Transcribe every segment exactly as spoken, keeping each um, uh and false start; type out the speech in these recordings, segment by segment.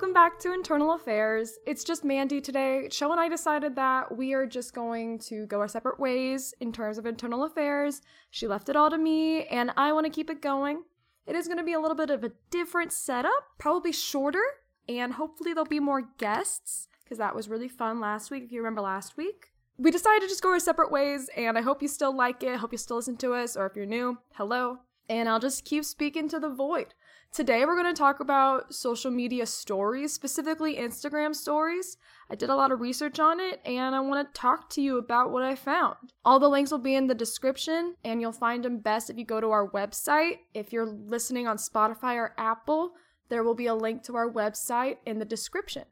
Welcome back to Internal Affairs. It's just Mandy today. Chau and I decided that we are just going to go our separate ways in terms of Internal Affairs. She left it all to me, and I want to keep it going. It is going to be a little bit of a different setup, probably shorter, and hopefully there'll be more guests, because that was really fun last week, if you remember last week. We decided to just go our separate ways, and I hope you still like it. I hope you still listen to us, or if you're new, hello. And I'll just keep speaking to the void. Today, we're going to talk about social media stories, specifically Instagram stories. I did a lot of research on it, and I want to talk to you about what I found. All the links will be in the description, and you'll find them best if you go to our website. If you're listening on Spotify or Apple, there will be a link to our website in the description.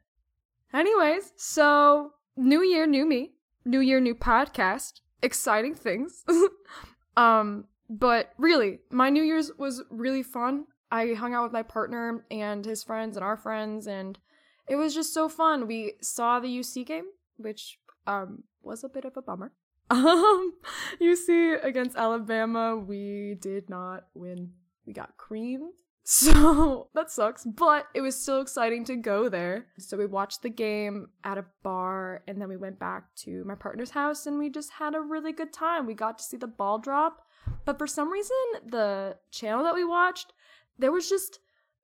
Anyways, so new year, new me. New year, new podcast. Exciting things. um, but really, my New Year's was really fun. I hung out with my partner and his friends and our friends, and it was just so fun. We saw the U C game, which um, was a bit of a bummer. Um, U C against Alabama, we did not win. We got creamed, so that sucks, but it was still exciting to go there. So we watched the game at a bar, and then we went back to my partner's house, and we just had a really good time. We got to see the ball drop, but for some reason, the channel that we watched, There was just,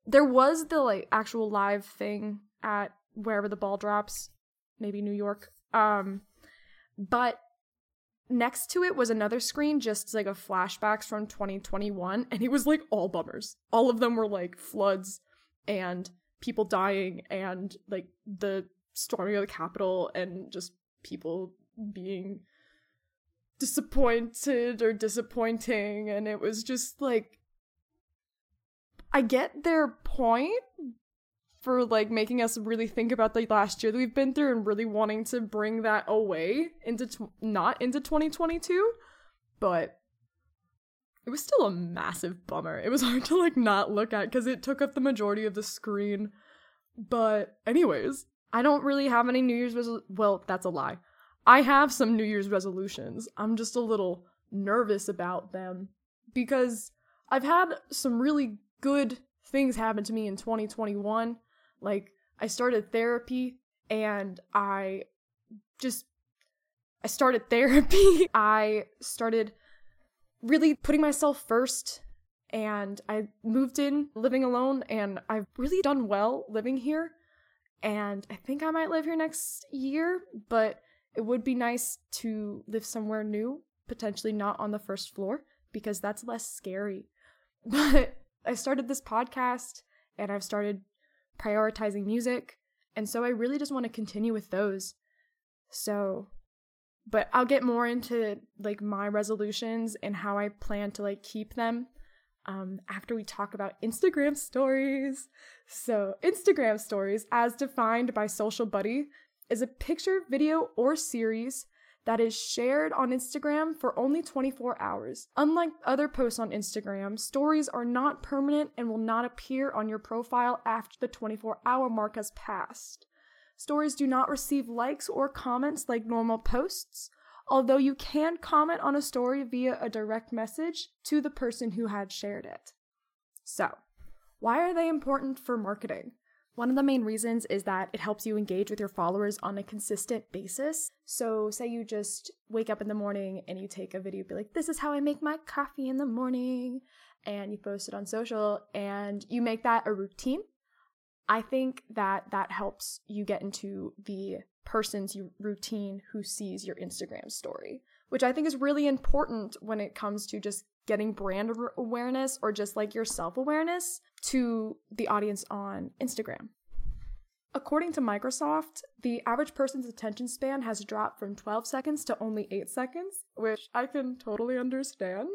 there was the, like, actual live thing at wherever the ball drops, maybe New York, um, but next to it was another screen, just, like, of flashbacks from twenty twenty-one, and it was, like, all bummers. All of them were, like, floods and people dying and, like, the storming of the Capitol and just people being disappointed or disappointing, and it was just, like, I get their point for, like, making us really think about the last year that we've been through and really wanting to bring that away into t- not into twenty twenty-two, but it was still a massive bummer. It was hard to, like, not look at because it took up the majority of the screen. But anyways, I don't really have any New Year's resol- well, that's a lie. I have some New Year's resolutions. I'm just a little nervous about them because I've had some really good things happened to me in twenty twenty-one. Like, I started therapy, and I just, I started therapy. I started really putting myself first, and I moved in, living alone, and I've really done well living here, and I think I might live here next year, but it would be nice to live somewhere new, potentially not on the first floor, because that's less scary. But I started this podcast, and I've started prioritizing music, and so I really just want to continue with those. So, but I'll get more into, like, my resolutions and how I plan to, like, keep them um, after we talk about Instagram stories. So, Instagram stories, as defined by Social Buddy, is a picture, video, or series that is shared on Instagram for only twenty-four hours. Unlike other posts on Instagram, stories are not permanent and will not appear on your profile after the twenty-four hour mark has passed. Stories do not receive likes or comments like normal posts, although you can comment on a story via a direct message to the person who had shared it. So, why are they important for marketing? One of the main reasons is that it helps you engage with your followers on a consistent basis. So say you just wake up in the morning and you take a video, be like, this is how I make my coffee in the morning, and you post it on social and you make that a routine. I think that that helps you get into the person's routine who sees your Instagram story, which I think is really important when it comes to just getting brand awareness or just, like, your self-awareness to the audience on Instagram. According to Microsoft, the average person's attention span has dropped from twelve seconds to only eight seconds, which I can totally understand.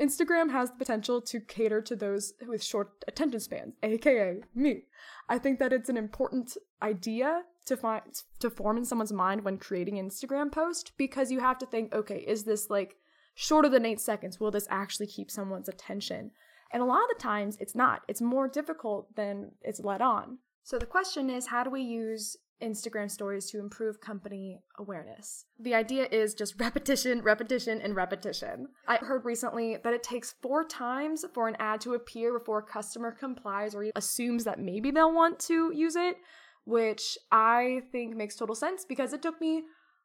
Instagram has the potential to cater to those with short attention spans, aka me. I think that it's an important idea to find to form in someone's mind when creating an Instagram post, because you have to think, okay, is this, like, shorter than eight seconds, will this actually keep someone's attention? And a lot of the times, it's not. It's more difficult than it's let on. So the question is, how do we use Instagram stories to improve company awareness. The idea is just repetition, repetition, and repetition. I heard recently that it takes four times for an ad to appear before a customer complies or assumes that maybe they'll want to use it, which I think makes total sense because it took me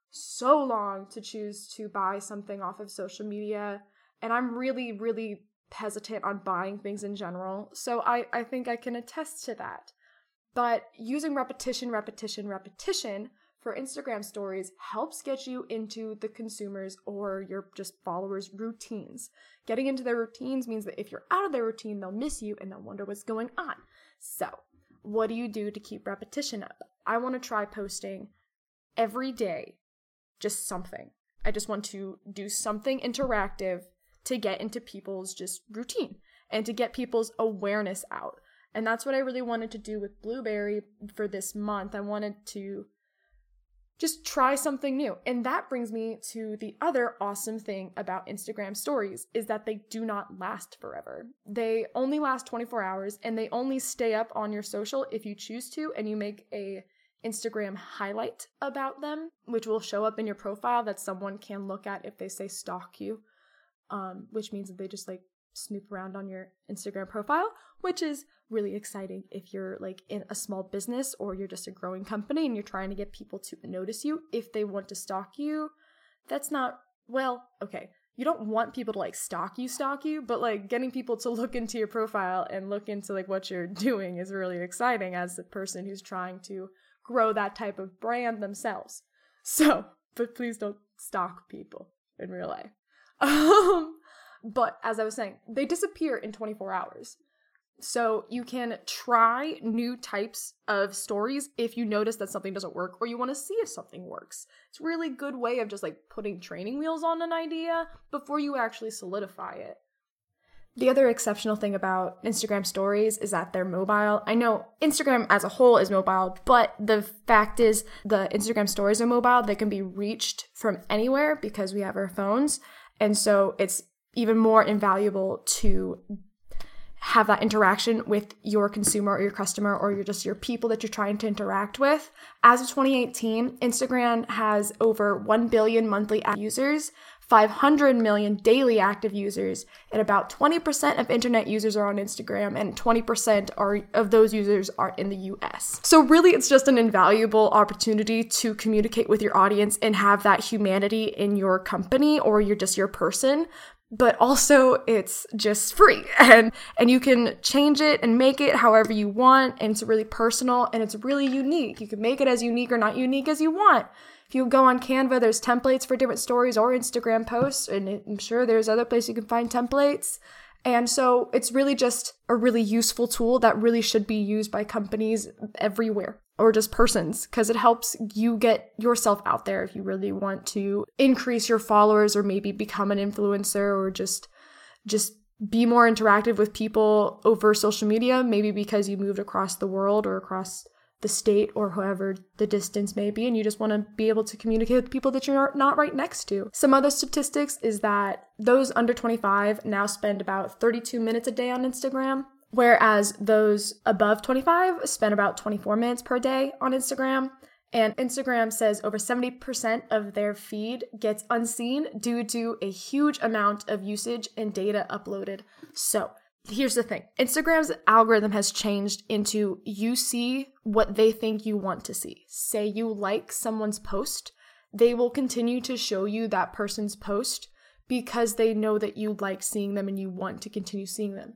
so long to choose to buy something off of social media, and I'm really, really hesitant on buying things in general, so I, I think I can attest to that. But using repetition, repetition, repetition for Instagram stories helps get you into the consumers or your just followers' routines. Getting into their routines means that if you're out of their routine, they'll miss you and they'll wonder what's going on. So what do you do to keep repetition up? I want to try posting every day, just something. I just want to do something interactive to get into people's just routine and to get people's awareness out. And that's what I really wanted to do with Blueberry for this month. I wanted to just try something new. And that brings me to the other awesome thing about Instagram stories is that they do not last forever. They only last twenty-four hours and they only stay up on your social if you choose to and you make a Instagram highlight about them, which will show up in your profile that someone can look at if they say stalk you, um, which means that they just like snoop around on your Instagram profile, which is really exciting if you're like in a small business or you're just a growing company and you're trying to get people to notice you. If they want to stalk you, that's not, well, okay, you don't want people to like stalk you, stalk you, but like getting people to look into your profile and look into like what you're doing is really exciting as the person who's trying to grow that type of brand themselves. So, but please don't stalk people in real life. Um, But as I was saying, they disappear in twenty-four hours. So you can try new types of stories if you notice that something doesn't work or you want to see if something works. It's a really good way of just like putting training wheels on an idea before you actually solidify it. The other exceptional thing about Instagram stories is that they're mobile. I know Instagram as a whole is mobile, but the fact is the Instagram stories are mobile. They can be reached from anywhere because we have our phones. And so it's even more invaluable to have that interaction with your consumer or your customer or your just your people that you're trying to interact with. As of twenty eighteen, Instagram has over one billion monthly active users, five hundred million daily active users, and about twenty percent of internet users are on Instagram, and twenty percent are, of those users are in the U S. So really, it's just an invaluable opportunity to communicate with your audience and have that humanity in your company or your just your person. But also it's just free and, and you can change it and make it however you want. And it's really personal and it's really unique. You can make it as unique or not unique as you want. If you go on Canva, there's templates for different stories or Instagram posts. And I'm sure there's other places you can find templates. And so it's really just a really useful tool that really should be used by companies everywhere or just persons because it helps you get yourself out there if you really want to increase your followers or maybe become an influencer or just just be more interactive with people over social media, maybe because you moved across the world or across the state or however the distance may be, and you just want to be able to communicate with people that you're not right next to. Some other statistics is that those under twenty-five now spend about thirty-two minutes a day on Instagram, whereas those above twenty-five spend about twenty-four minutes per day on Instagram. And Instagram says over seventy percent of their feed gets unseen due to a huge amount of usage and data uploaded. So here's the thing. Instagram's algorithm has changed into you see what they think you want to see. Say you like someone's post, they will continue to show you that person's post because they know that you like seeing them and you want to continue seeing them.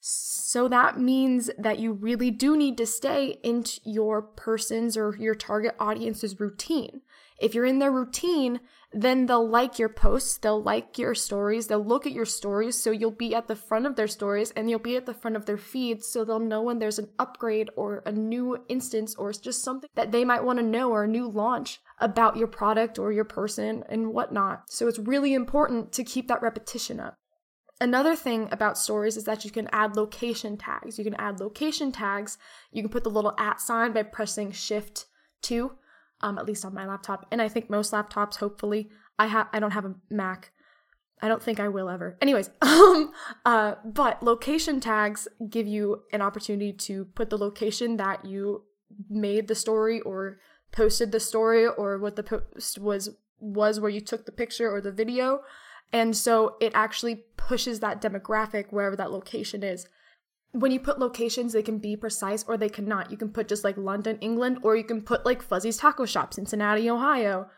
So that means that you really do need to stay into your person's or your target audience's routine. If you're in their routine, then they'll like your posts, they'll like your stories, they'll look at your stories, so you'll be at the front of their stories and you'll be at the front of their feeds, so they'll know when there's an upgrade or a new instance or just something that they might want to know or a new launch about your product or your person and whatnot. So it's really important to keep that repetition up. Another thing about stories is that you can add location tags. You can add location tags. You can put the little at sign by pressing shift two, um, at least on my laptop. And I think most laptops, hopefully. I ha- I don't have a Mac. I don't think I will ever. Anyways, um, uh, but location tags give you an opportunity to put the location that you made the story or posted the story or what the post was was where you took the picture or the video. And so it actually pushes that demographic wherever that location is. When you put locations, they can be precise or they cannot. You can put just like London, England, or you can put like Fuzzy's Taco Shop, Cincinnati, Ohio.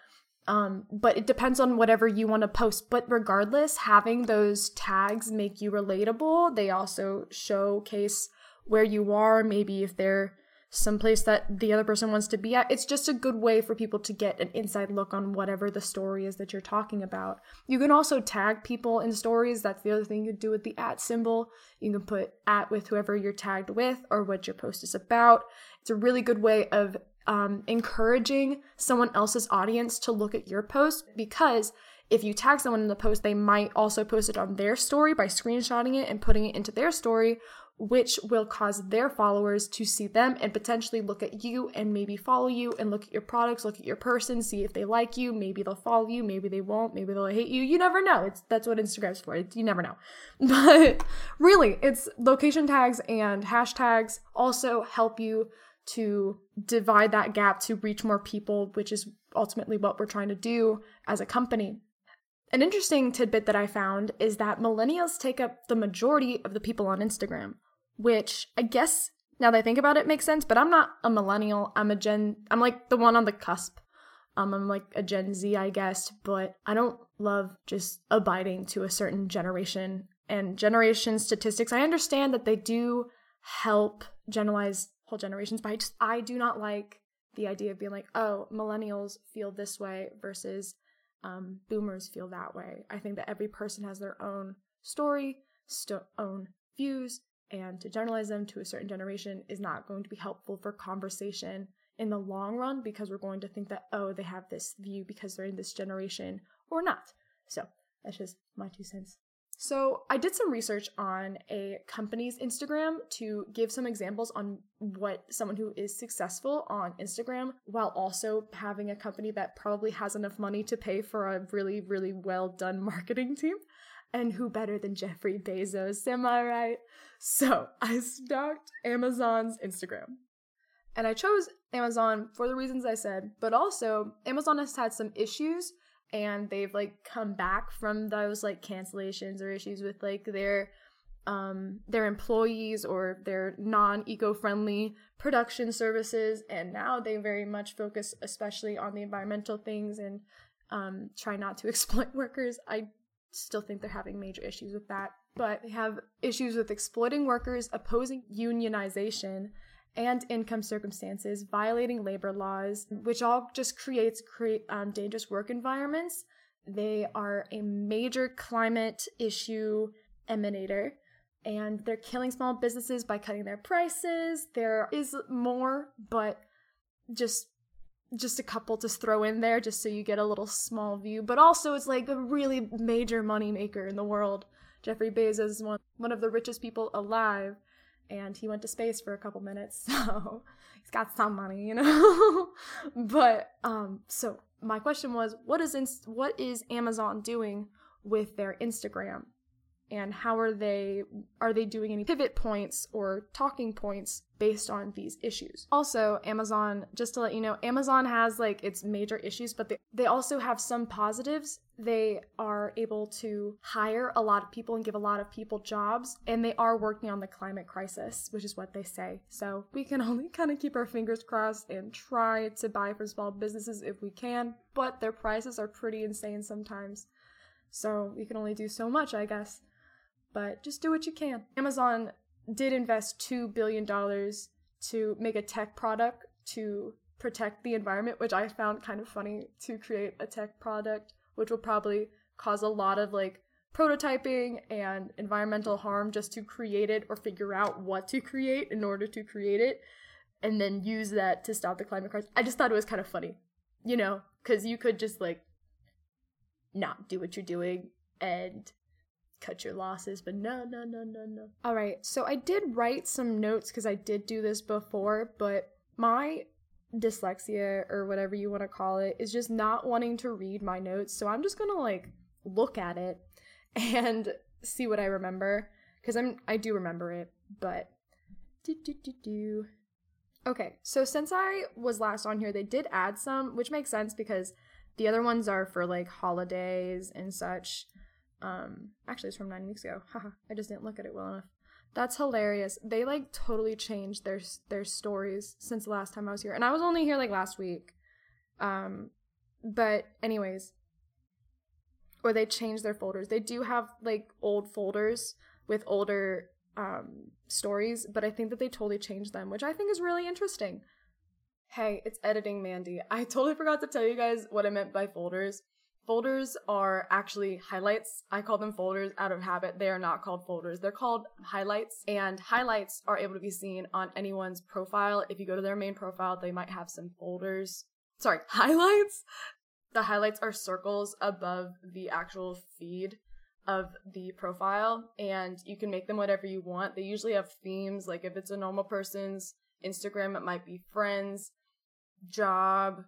Um, but it depends on whatever you want to post. But regardless, having those tags make you relatable. They also showcase where you are, maybe if they're someplace that the other person wants to be at. It's just a good way for people to get an inside look on whatever the story is that you're talking about. You can also tag people in stories. That's the other thing you do with the at symbol. You can put at with whoever you're tagged with or what your post is about. It's a really good way of um, encouraging someone else's audience to look at your post, because if you tag someone in the post, they might also post it on their story by screenshotting it and putting it into their story, which will cause their followers to see them and potentially look at you and maybe follow you and look at your products, look at your person, see if they like you. Maybe they'll follow you. Maybe they won't. Maybe they'll hate you. You never know. It's that's what Instagram's for. It's, you never know. But really, it's location tags and hashtags also help you to divide that gap to reach more people, which is ultimately what we're trying to do as a company. An interesting tidbit that I found is that millennials take up the majority of the people on Instagram, which I guess now that I think about it makes sense, but I'm not a millennial. I'm a gen, I'm like the one on the cusp. Um, I'm like a Gen Z, I guess, but I don't love just abiding to a certain generation and generation statistics. I understand that they do help generalize whole generations, but I just, I do not like the idea of being like, oh, millennials feel this way versus um, boomers feel that way. I think that every person has their own story, st- own views, and to generalize them to a certain generation is not going to be helpful for conversation in the long run, because we're going to think that, oh, they have this view because they're in this generation or not. So that's just my two cents. So I did some research on a company's Instagram to give some examples on what someone who is successful on Instagram, while also having a company that probably has enough money to pay for a really, really well done marketing team. And who better than Jeffrey Bezos, am I right? So I stalked Amazon's Instagram. And I chose Amazon for the reasons I said, but also Amazon has had some issues and they've like come back from those like cancellations or issues with like their um, their employees or their non-eco-friendly production services. And now they very much focus especially on the environmental things and um, try not to exploit workers. I still think they're having major issues with that, but they have issues with exploiting workers, opposing unionization and income circumstances, violating labor laws, which all just creates create um, dangerous work environments. They are a major climate issue emanator, and they're killing small businesses by cutting their prices. There is more, but just just a couple to throw in there just so you get a little small view. But also it's like a really major moneymaker in the world. Jeffrey Bezos is one, one of the richest people alive, and he went to space for a couple minutes, so he's got some money, you know? But, um, so my question was, what is, inst- what is Amazon doing with their Instagram? And how are they, are they doing any pivot points or talking points based on these issues? Also, Amazon, just to let you know, Amazon has like its major issues, but they, they also have some positives. They are able to hire a lot of people and give a lot of people jobs, and they are working on the climate crisis, which is what they say. So we can only kind of keep our fingers crossed and try to buy from small businesses if we can, but their prices are pretty insane sometimes. So we can only do so much, I guess. But just do what you can. Amazon did invest two billion dollars to make a tech product to protect the environment, which I found kind of funny, to create a tech product, which will probably cause a lot of like prototyping and environmental harm just to create it or figure out what to create in order to create it and then use that to stop the climate crisis. I just thought it was kind of funny, you know, because you could just like not do what you're doing and cut your losses, but no, no, no, no, no. All right, so I did write some notes because I did do this before, but my dyslexia or whatever you want to call it is just not wanting to read my notes, so I'm just going to, like, look at it and see what I remember, because I'm I do remember it, but do, do, do, do. Okay, so since I was last on here, they did add some, which makes sense because the other ones are for, like, holidays and such. Um, actually, it's from nine weeks ago. Haha, I just didn't look at it well enough. That's hilarious. They, like, totally changed their their stories since the last time I was here. And I was only here, like, last week. Um, but anyways, or they changed their folders. They do have, like, old folders with older um, stories, but I think that they totally changed them, which I think is really interesting. Hey, it's editing Mandy. I totally forgot to tell you guys what I meant by folders. Folders are actually highlights. I call them folders out of habit. They are not called folders. They're called highlights, and highlights are able to be seen on anyone's profile. If you go to their main profile, they might have some folders. Sorry, highlights? The highlights are circles above the actual feed of the profile, and you can make them whatever you want. They usually have themes. Like if it's a normal person's Instagram, it might be friends, job,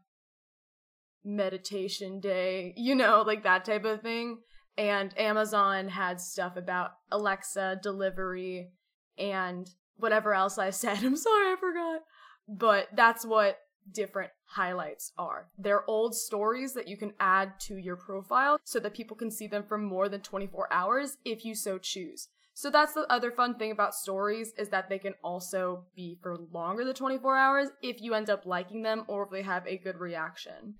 meditation day, you know, like that type of thing. And Amazon had stuff about Alexa, delivery, and whatever else I said. I'm sorry, I forgot. But that's what different highlights are. They're old stories that you can add to your profile so that people can see them for more than twenty-four hours if you so choose. So that's the other fun thing about stories, is that they can also be for longer than twenty-four hours if you end up liking them or if they have a good reaction.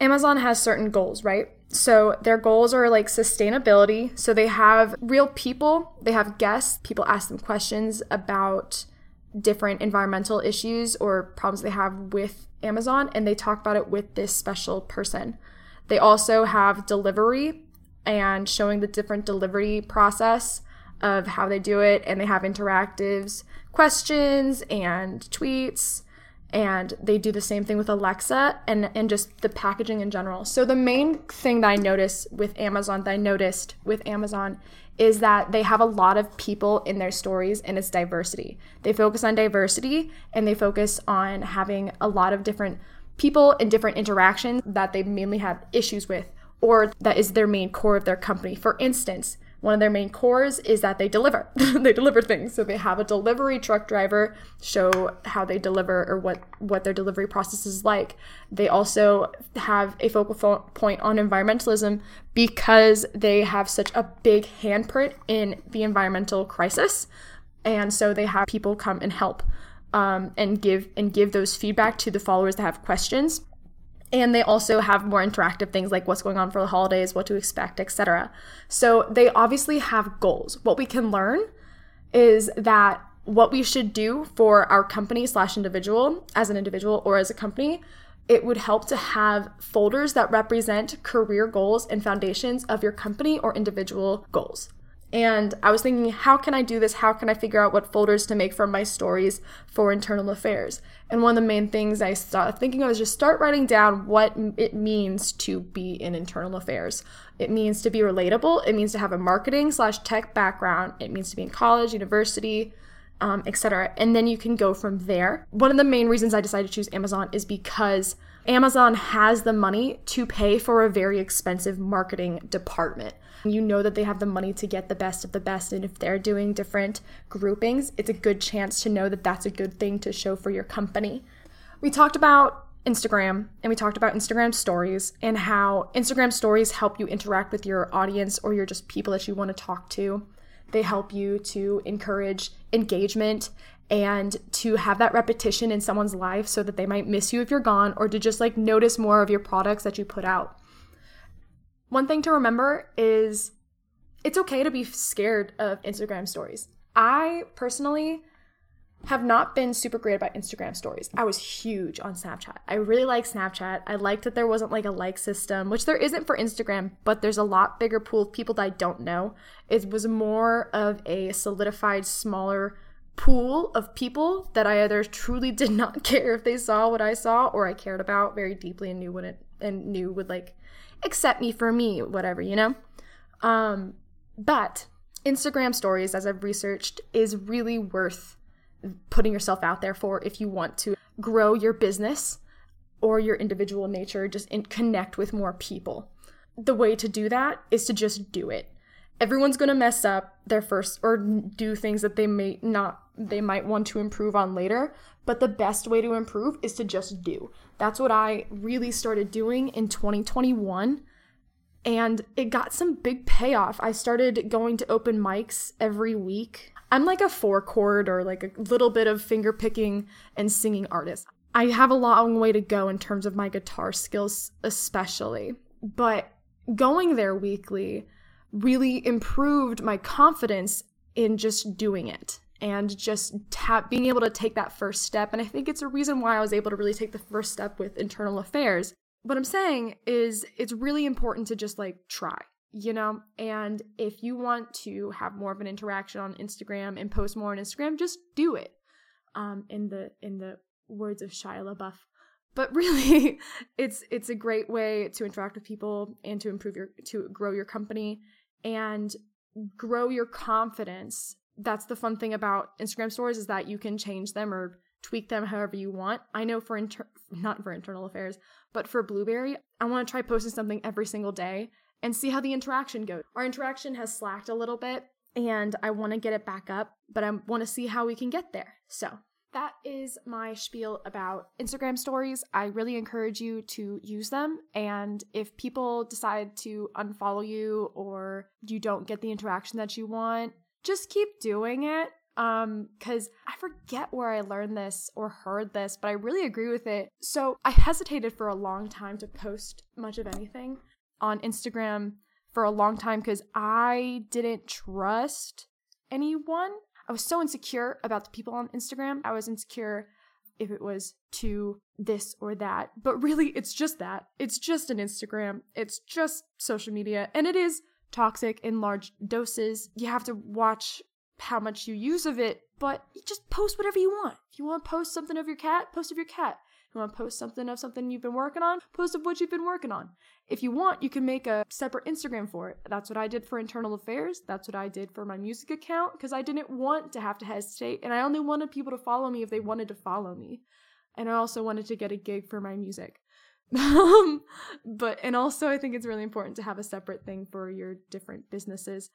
Amazon has certain goals, right? So their goals are like sustainability. So they have real people, they have guests, people ask them questions about different environmental issues or problems they have with Amazon, and they talk about it with this special person. They also have delivery and showing the different delivery process of how they do it, and they have interactives, questions, and tweets, and they do the same thing with Alexa and, and just the packaging in general. So the main thing that I noticed with Amazon, that I noticed with Amazon, is that they have a lot of people in their stories, and it's diversity. They focus on diversity, and they focus on having a lot of different people and different interactions that they mainly have issues with, or that is their main core of their company. For instance, one of their main cores is that they deliver. They deliver things. So they have a delivery truck driver show how they deliver or what, what their delivery process is like. They also have a focal fo- point on environmentalism because they have such a big handprint in the environmental crisis. And so they have people come and help um, and give and give those feedback to the followers that have questions. And they also have more interactive things like what's going on for the holidays, what to expect, et cetera. So they obviously have goals. What we can learn is that what we should do for our company slash individual, as an individual or as a company, it would help to have folders that represent career goals and foundations of your company or individual goals. And I was thinking, how can I do this? How can I figure out what folders to make from my stories for Internal Affairs? And one of the main things I started thinking of is just start writing down what it means to be in Internal Affairs. It means to be relatable. It means to have a marketing slash tech background. It means to be in college, university, um, et cetera. And then you can go from there. One of the main reasons I decided to choose Amazon is because Amazon has the money to pay for a very expensive marketing department. You know that they have the money to get the best of the best, and if they're doing different groupings, it's a good chance to know that that's a good thing to show for your company. We talked about Instagram, and we talked about Instagram stories and how Instagram stories help you interact with your audience or your just people that you want to talk to. They help you to encourage engagement and to have that repetition in someone's life so that they might miss you if you're gone, or to just like notice more of your products that you put out. One thing to remember is it's okay to be scared of Instagram stories. I personally have not been super great about Instagram stories. I was huge on Snapchat. I really liked Snapchat. I liked that there wasn't like a like system, which there isn't for Instagram, but there's a lot bigger pool of people that I don't know. It was more of a solidified, smaller pool of people that I either truly did not care if they saw what I saw, or I cared about very deeply and knew what it and knew would like accept me for me, whatever, you know. Um, but Instagram stories, as I've researched, is really worth putting yourself out there for if you want to grow your business or your individual nature, just in, connect with more people. The way to do that is to just do it. everyone's going to mess up their first or do things that they may not, they might want to improve on later. But the best way to improve is to just do. That's what I really started doing in twenty twenty-one. And it got some big payoff. I started going to open mics every week. I'm like a four chord or like a little bit of finger picking and singing artist. I have a long way to go in terms of my guitar skills especially. But going there weekly really improved my confidence in just doing it and just tap, being able to take that first step. And I think it's a reason why I was able to really take the first step with Internal Affairs. What I'm saying is it's really important to just like try, you know? And if you want to have more of an interaction on Instagram and post more on Instagram, just do it. Um, in the, in the words of Shia LaBeouf. But really, it's it's a great way to interact with people and to improve your, to grow your company and grow your confidence. That's the fun thing about Instagram stories is that you can change them or tweak them however you want. I know for, inter- not for Internal Affairs, but for Blueberry, I want to try posting something every single day and see how the interaction goes. Our interaction has slacked a little bit and I want to get it back up, but I want to see how we can get there. So that is my spiel about Instagram stories. I really encourage you to use them. And if people decide to unfollow you or you don't get the interaction that you want, just keep doing it. Um, because I forget where I learned this or heard this, but I really agree with it. So I hesitated for a long time to post much of anything on Instagram for a long time because I didn't trust anyone. I was so insecure about the people on Instagram. I was insecure if it was to this or that, but really it's just that. It's just an Instagram. It's just social media, and it is toxic in large doses. You have to watch how much you use of it, but you just post whatever you want. If you want to post something of your cat, post of your cat. If you want to post something of something you've been working on, post of what you've been working on. If you want, you can make a separate Instagram for it. That's what I did for Internal Affairs. That's what I did for my music account because I didn't want to have to hesitate. And I only wanted people to follow me if they wanted to follow me. And I also wanted to get a gig for my music. but, and also I think it's really important to have a separate thing for your different businesses.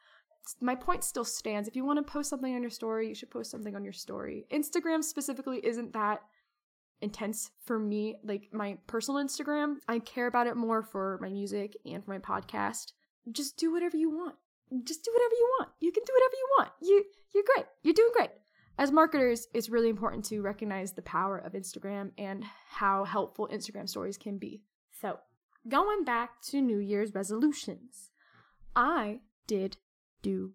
My point still stands. If you want to post something on your story, you should post something on your story. Instagram specifically isn't that intense for me, like my personal Instagram. I care about it more for my music and for my podcast. Just do whatever you want. Just do whatever you want. You can do whatever you want. You, you're great. You're doing great. As marketers, it's really important to recognize the power of Instagram and how helpful Instagram stories can be. So going back to New Year's resolutions, I did do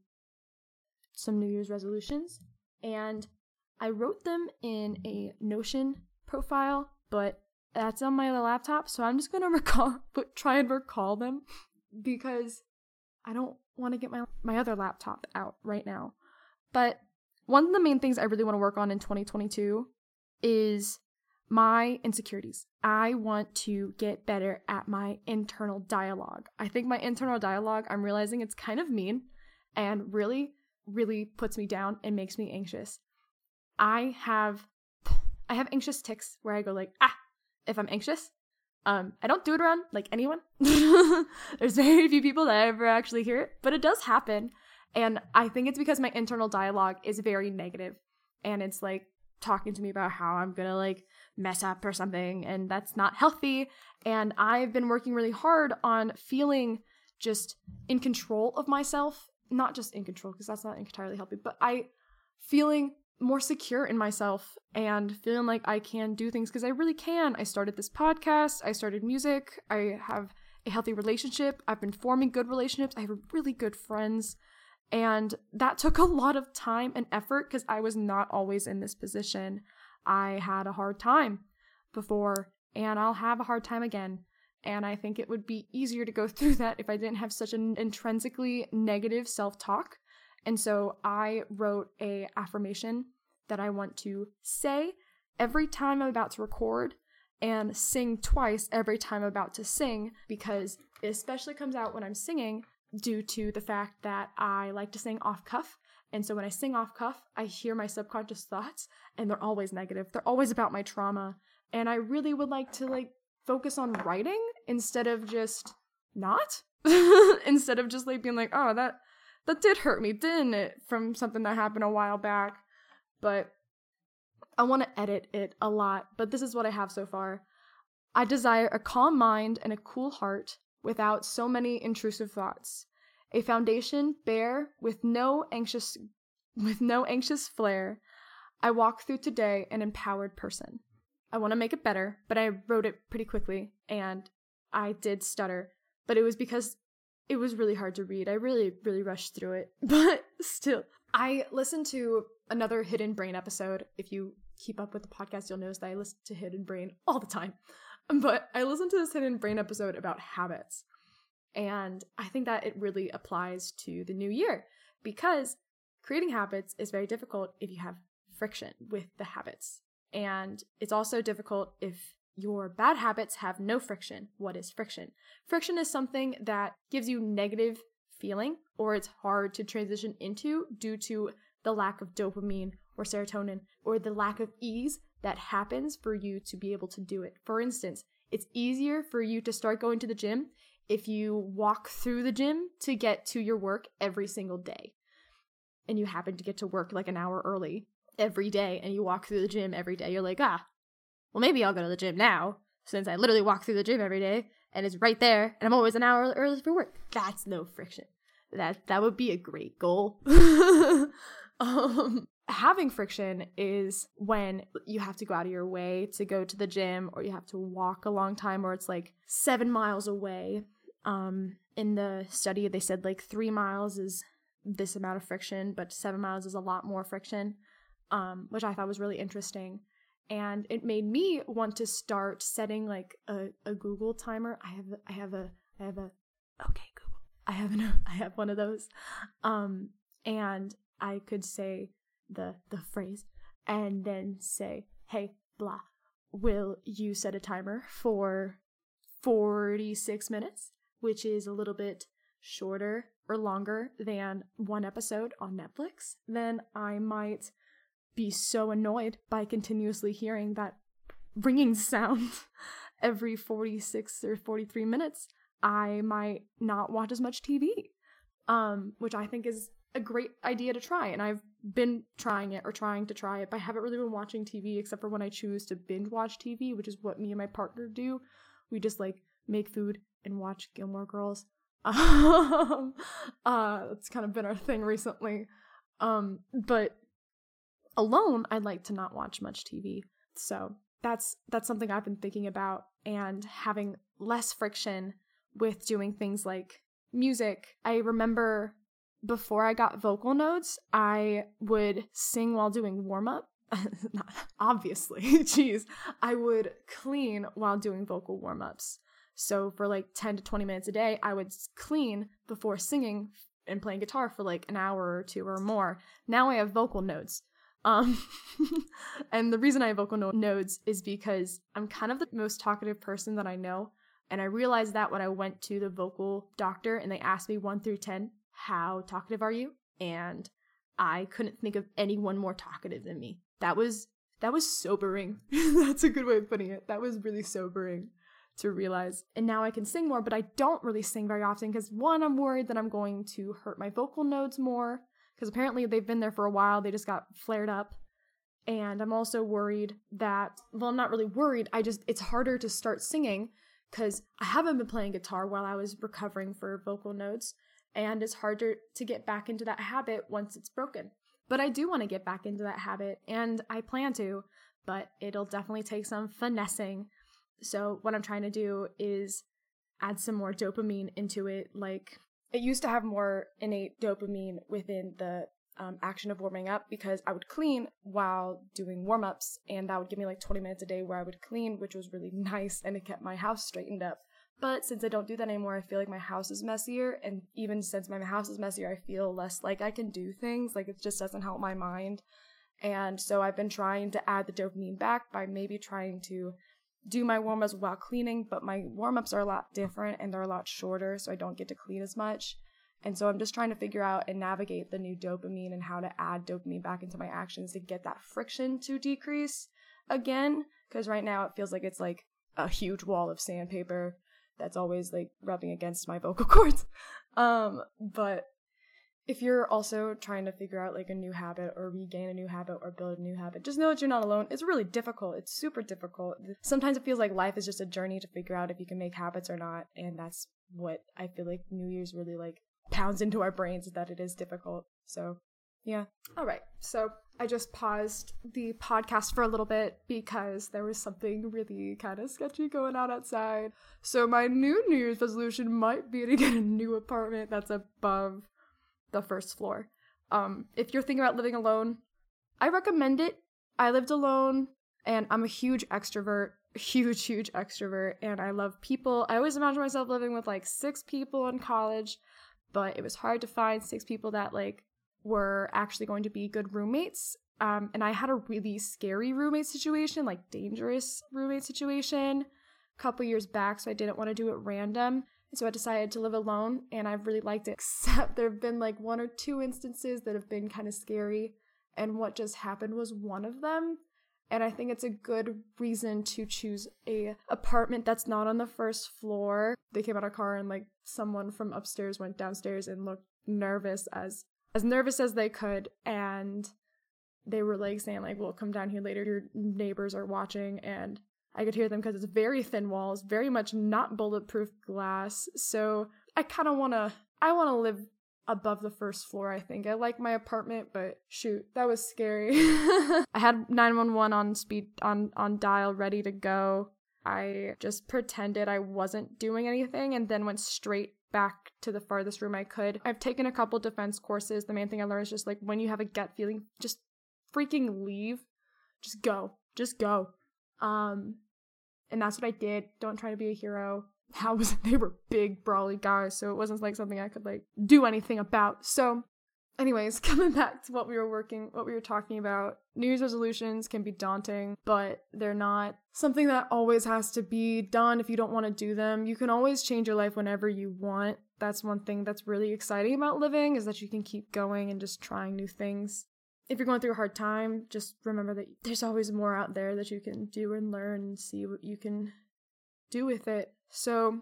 some New Year's resolutions and I wrote them in a Notion profile, but that's on my laptop, so I'm just gonna recall, but try and recall them because I don't want to get my my other laptop out right now. But one of the main things I really want to work on in twenty twenty-two is my insecurities. I want to get better at my internal dialogue. I think my internal dialogue, I'm realizing it's kind of mean and really, really puts me down and makes me anxious. I have I have anxious tics where I go like, ah, if I'm anxious, um, I don't do it around like anyone. There's very few people that ever actually hear it, but it does happen. And I think it's because my internal dialogue is very negative and it's like talking to me about how I'm going to like mess up or something, and that's not healthy. And I've been working really hard on feeling just in control of myself, not just in control because that's not entirely healthy, but I feeling more secure in myself and feeling like I can do things because I really can. I started this podcast. I started music. I have a healthy relationship. I've been forming good relationships. I have really good friends. And that took a lot of time and effort because I was not always in this position. I had a hard time before and I'll have a hard time again. And I think it would be easier to go through that if I didn't have such an intrinsically negative self-talk. And so I wrote a affirmation that I want to say every time I'm about to record and sing twice every time I'm about to sing, because it especially comes out when I'm singing due to the fact that I like to sing off cuff. And so when I sing off cuff, I hear my subconscious thoughts and they're always negative. They're always about my trauma. And I really would like to like focus on writing instead of just not, instead of just like being like, oh, that that did hurt me, didn't it? From something that happened a while back. But I want to edit it a lot, but this is what I have so far. I desire a calm mind and a cool heart without so many intrusive thoughts. A foundation bare with no anxious with no anxious flair. I walk through today an empowered person. I want to make it better, but I wrote it pretty quickly and I did stutter, but it was because it was really hard to read. I really, really rushed through it, but still. I listened to another Hidden Brain episode. If you keep up with the podcast, you'll notice that I listen to Hidden Brain all the time. But I listened to this Hidden Brain episode about habits. And I think that it really applies to the new year because creating habits is very difficult if you have friction with the habits. And it's also difficult if your bad habits have no friction. What is friction? Friction is something that gives you negative feeling or it's hard to transition into due to the lack of dopamine or serotonin or the lack of ease that happens for you to be able to do it. For instance, it's easier for you to start going to the gym if you walk through the gym to get to your work every single day and you happen to get to work like an hour early every day and you walk through the gym every day. You're like, ah, well, maybe I'll go to the gym now since I literally walk through the gym every day and it's right there and I'm always an hour early for work. That's no friction. That that would be a great goal. um, having friction is when you have to go out of your way to go to the gym or you have to walk a long time or it's like seven miles away. Um, in the study, they said like three miles is this amount of friction, but seven miles is a lot more friction, um, which I thought was really interesting. And it made me want to start setting like a, a Google timer. I have, I have a, I have a, okay, Google. I have an, I have one of those. Um, and I could say the, the phrase and then say, hey, blah, will you set a timer for forty-six minutes, which is a little bit shorter or longer than one episode on Netflix? Then I might be so annoyed by continuously hearing that ringing sound every forty-six or forty-three minutes, I might not watch as much T V, um, which I think is a great idea to try. And I've been trying it or trying to try it, but I haven't really been watching T V except for when I choose to binge watch T V, which is what me and my partner do. We just like make food and watch Gilmore Girls. Um, uh, it's kind of been our thing recently. Um, but alone, I'd like to not watch much T V. So that's that's something I've been thinking about, and having less friction with doing things like music. I remember before I got vocal notes, I would sing while doing warm-up. Not obviously, jeez. I would clean while doing vocal warm-ups. So for like ten to twenty minutes a day, I would clean before singing and playing guitar for like an hour or two or more. Now I have vocal notes. Um, and the reason I have vocal no- nodes is because I'm kind of the most talkative person that I know. And I realized that when I went to the vocal doctor and they asked me one through ten, how talkative are you? And I couldn't think of anyone more talkative than me. That was, that was sobering. That's a good way of putting it. That was really sobering to realize. And now I can sing more, but I don't really sing very often because one, I'm worried that I'm going to hurt my vocal nodes more. Because apparently they've been there for a while, they just got flared up. And I'm also worried that, well, I'm not really worried, I just, it's harder to start singing because I haven't been playing guitar while I was recovering for vocal notes, and it's harder to get back into that habit once it's broken. But I do want to get back into that habit, and I plan to, but it'll definitely take some finessing. So what I'm trying to do is add some more dopamine into it, like... It used to have more innate dopamine within the um, action of warming up because I would clean while doing warm-ups, and that would give me like twenty minutes a day where I would clean, which was really nice, and it kept my house straightened up. But since I don't do that anymore, I feel like my house is messier, and even since my house is messier, I feel less like I can do things. Like, it just doesn't help my mind. And so I've been trying to add the dopamine back by maybe trying to do my warm-ups while cleaning, but my warm-ups are a lot different and they're a lot shorter, so I don't get to clean as much. And so I'm just trying to figure out and navigate the new dopamine and how to add dopamine back into my actions to get that friction to decrease again, because right now it feels like it's like a huge wall of sandpaper that's always like rubbing against my vocal cords. Um, but if you're also trying to figure out like a new habit or regain a new habit or build a new habit, just know that you're not alone. It's really difficult. It's super difficult. Sometimes it feels like life is just a journey to figure out if you can make habits or not. And that's what I feel like New Year's really like pounds into our brains, is that it is difficult. So yeah. All right. So I just paused the podcast for a little bit because there was something really kind of sketchy going on outside. So my new New Year's resolution might be to get a new apartment that's above the first floor. Um, if you're thinking about living alone, I recommend it. I lived alone, and I'm a huge extrovert, huge, huge extrovert, and I love people. I always imagine myself living with like six people in college, but it was hard to find six people that like were actually going to be good roommates. Um, and I had a really scary roommate situation, like dangerous roommate situation a couple years back, so I didn't want to do it random. And so I decided to live alone, and I've really liked it, except there have been like one or two instances that have been kind of scary. And what just happened was one of them. And I think it's a good reason to choose a apartment that's not on the first floor. They came out of a car, and like someone from upstairs went downstairs and looked nervous as as nervous as they could, and they were like saying like, "We'll come down here later, your neighbors are watching," and I could hear them because it's very thin walls, very much not bulletproof glass. So I kind of want to, I want to live above the first floor, I think. I like my apartment, but shoot, that was scary. I had nine one one on speed, on, on dial, ready to go. I just pretended I wasn't doing anything and then went straight back to the farthest room I could. I've taken a couple defense courses. The main thing I learned is just like, when you have a gut feeling, just freaking leave. Just go. Just go. Um... And that's what I did. Don't try to be a hero. How was it? They were big, brawly guys, so it wasn't like something I could like do anything about. So anyways, coming back to what we were working, what we were talking about, New Year's resolutions can be daunting, but they're not something that always has to be done if you don't want to do them. You can always change your life whenever you want. That's one thing that's really exciting about living, is that you can keep going and just trying new things. If you're going through a hard time, just remember that there's always more out there that you can do and learn and see what you can do with it. So,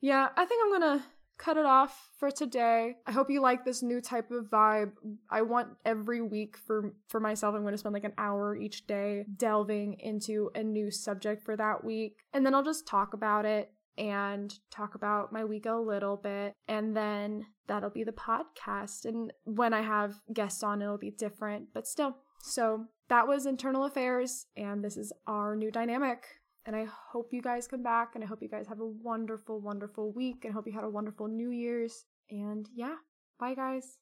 yeah, I think I'm going to cut it off for today. I hope you like this new type of vibe. I want every week for, for myself, I'm going to spend like an hour each day delving into a new subject for that week. And then I'll just talk about it and talk about my week a little bit, and then that'll be the podcast. And when I have guests on, it'll be different, but still. So that was Internal Affairs, and this is our new dynamic, and I hope you guys come back, and I hope you guys have a wonderful, wonderful week, and I hope you had a wonderful New Year's. And yeah, bye guys.